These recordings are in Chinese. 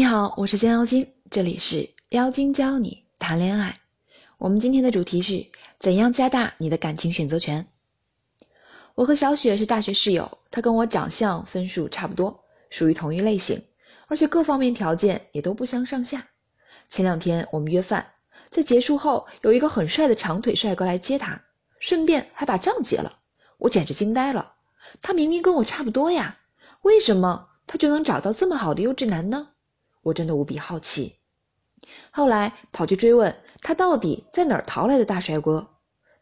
你好，我是江妖精，这里是妖精教你谈恋爱。我们今天的主题是怎样加大你的感情选择权。我和小雪是大学室友，她跟我长相分数差不多，属于同一类型，而且各方面条件也都不相上下。前两天我们约饭，在结束后有一个很帅的长腿帅哥来接她，顺便还把账结了。我简直惊呆了，他明明跟我差不多呀，为什么他就能找到这么好的优质男呢？我真的无比好奇，后来跑去追问他到底在哪儿淘来的大帅哥。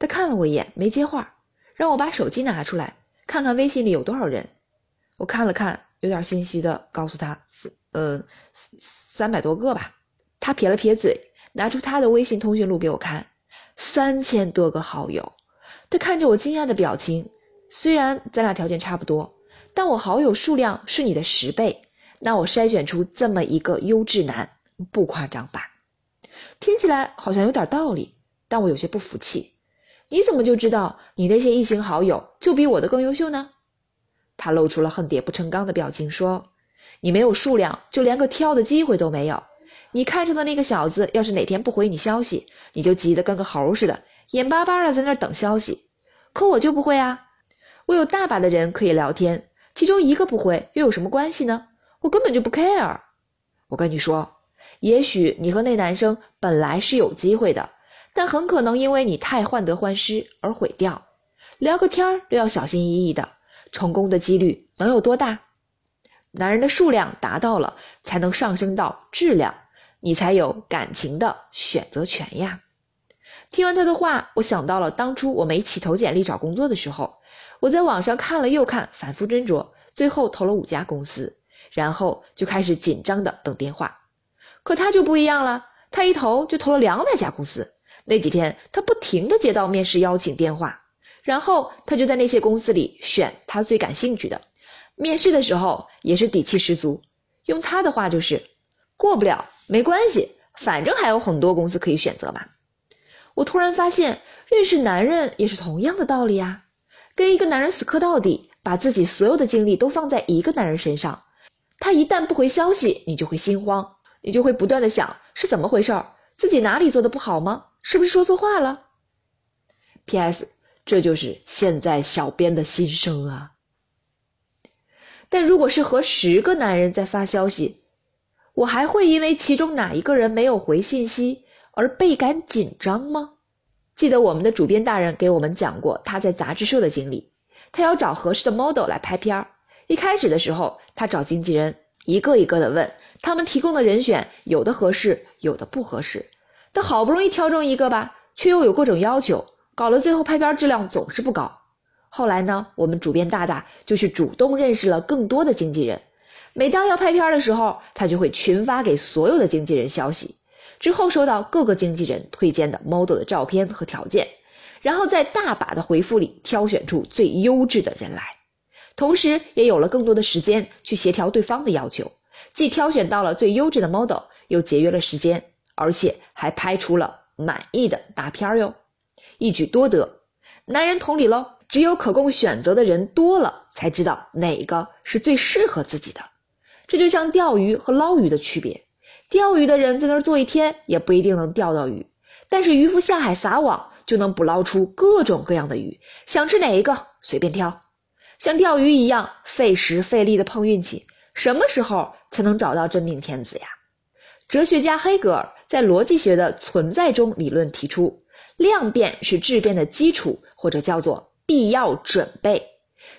他看了我一眼没接话，让我把手机拿出来看看微信里有多少人。我看了看，有点心虚的告诉他300多个吧。他撇了撇嘴，拿出他的微信通讯录给我看，3000多个好友。他看着我惊讶的表情，虽然咱俩条件差不多，但我好友数量是你的10倍，那我筛选出这么一个优质男，不夸张吧？听起来好像有点道理，但我有些不服气。你怎么就知道你那些异性好友就比我的更优秀呢？他露出了恨铁不成钢的表情说，你没有数量，就连个挑的机会都没有。你看上的那个小子要是哪天不回你消息，你就急得跟个猴似的，眼巴巴的在那儿等消息。可我就不会啊，我有大把的人可以聊天，其中一个不回又有什么关系呢？我根本就不 care。 我跟你说，也许你和那男生本来是有机会的，但很可能因为你太患得患失而毁掉。聊个天都要小心翼翼的，成功的几率能有多大？男人的数量达到了，才能上升到质量，你才有感情的选择权呀。听完他的话，我想到了当初我没起投简历找工作的时候，我在网上看了又看，反复斟酌，最后投了5家公司，然后就开始紧张的等电话。可他就不一样了，他一投就投了200家公司。那几天他不停的接到面试邀请电话，然后他就在那些公司里选他最感兴趣的。面试的时候也是底气十足，用他的话就是过不了没关系，反正还有很多公司可以选择嘛。我突然发现认识男人也是同样的道理啊，跟一个男人死磕到底，把自己所有的精力都放在一个男人身上，他一旦不回消息，你就会心慌，你就会不断的想是怎么回事，自己哪里做的不好吗？是不是说错话了 ？PS， 这就是现在小编的心声啊。但如果是和10个男人在发消息，我还会因为其中哪一个人没有回信息而倍感紧张吗？记得我们的主编大人给我们讲过他在杂志社的经历，他要找合适的 model 来拍片儿。一开始的时候，他找经纪人一个一个的问，他们提供的人选有的合适，有的不合适。但好不容易挑中一个吧，却又有各种要求，搞了最后拍片质量总是不高。后来呢，我们主编大大就去主动认识了更多的经纪人。每当要拍片的时候，他就会群发给所有的经纪人消息，之后收到各个经纪人推荐的 model 的照片和条件，然后在大把的回复里挑选出最优质的人来。同时也有了更多的时间去协调对方的要求，既挑选到了最优质的 model， 又节约了时间，而且还拍出了满意的大片哟，一举多得。男人同理咯，只有可供选择的人多了，才知道哪个是最适合自己的。这就像钓鱼和捞鱼的区别，钓鱼的人在那儿坐一天也不一定能钓到鱼，但是渔夫下海撒网就能捕捞出各种各样的鱼，想吃哪一个随便挑。像钓鱼一样费时费力的碰运气，什么时候才能找到真命天子呀？哲学家黑格尔在逻辑学的存在中理论提出，量变是质变的基础，或者叫做必要准备。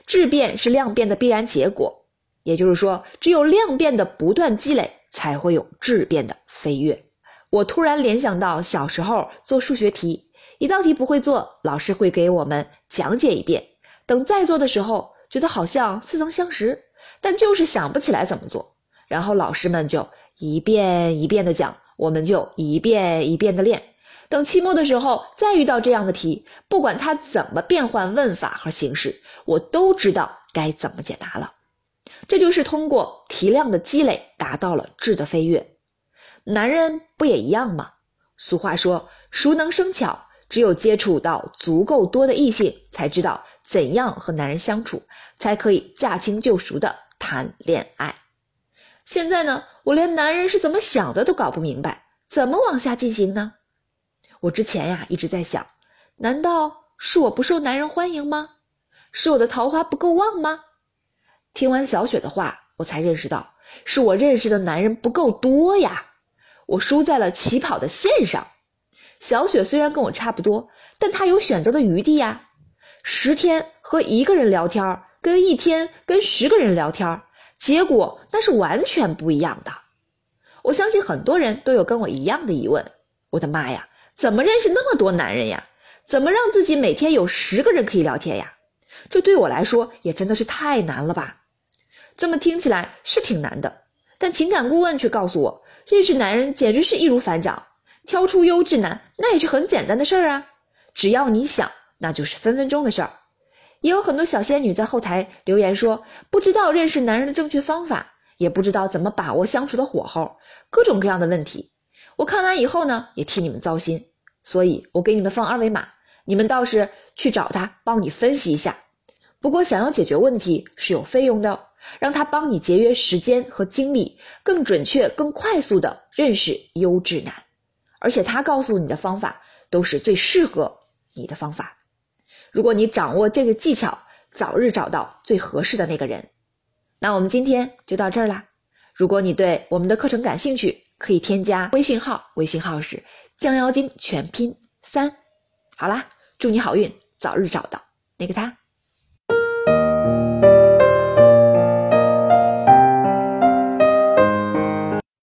质变是量变的必然结果，也就是说，只有量变的不断积累，才会有质变的飞跃。我突然联想到小时候做数学题，一道题不会做，老师会给我们讲解一遍，等再做的时候觉得好像似曾相识，但就是想不起来怎么做，然后老师们就一遍一遍的讲，我们就一遍一遍的练，等期末的时候再遇到这样的题，不管它怎么变换问法和形式，我都知道该怎么解答了。这就是通过题量的积累达到了质的飞跃。男人不也一样吗？俗话说熟能生巧，只有接触到足够多的异性，才知道怎样和男人相处，才可以驾轻就熟的谈恋爱。现在呢，我连男人是怎么想的都搞不明白，怎么往下进行呢？我之前呀一直在想，难道是我不受男人欢迎吗？是我的桃花不够旺吗？听完小雪的话，我才认识到，是我认识的男人不够多呀，我输在了起跑的线上。小雪虽然跟我差不多，但她有选择的余地呀。10天和一个人聊天，跟1天跟10个人聊天，结果那是完全不一样的。我相信很多人都有跟我一样的疑问，我的妈呀，怎么认识那么多男人呀？怎么让自己每天有10个人可以聊天呀？这对我来说也真的是太难了吧。这么听起来是挺难的，但情感顾问却告诉我，认识男人简直是易如反掌，挑出优质男那也是很简单的事儿啊，只要你想，那就是分分钟的事儿。也有很多小仙女在后台留言说，不知道认识男人的正确方法，也不知道怎么把握相处的火候，各种各样的问题。我看完以后呢，也替你们糟心，所以我给你们放2维码，你们倒是去找他帮你分析一下。不过想要解决问题是有费用的，让他帮你节约时间和精力，更准确更快速的认识优质男，而且他告诉你的方法都是最适合你的方法。如果你掌握这个技巧，早日找到最合适的那个人。那我们今天就到这儿啦。如果你对我们的课程感兴趣，可以添加微信号，微信号是降妖精全拼3。好啦，祝你好运，早日找到那个他。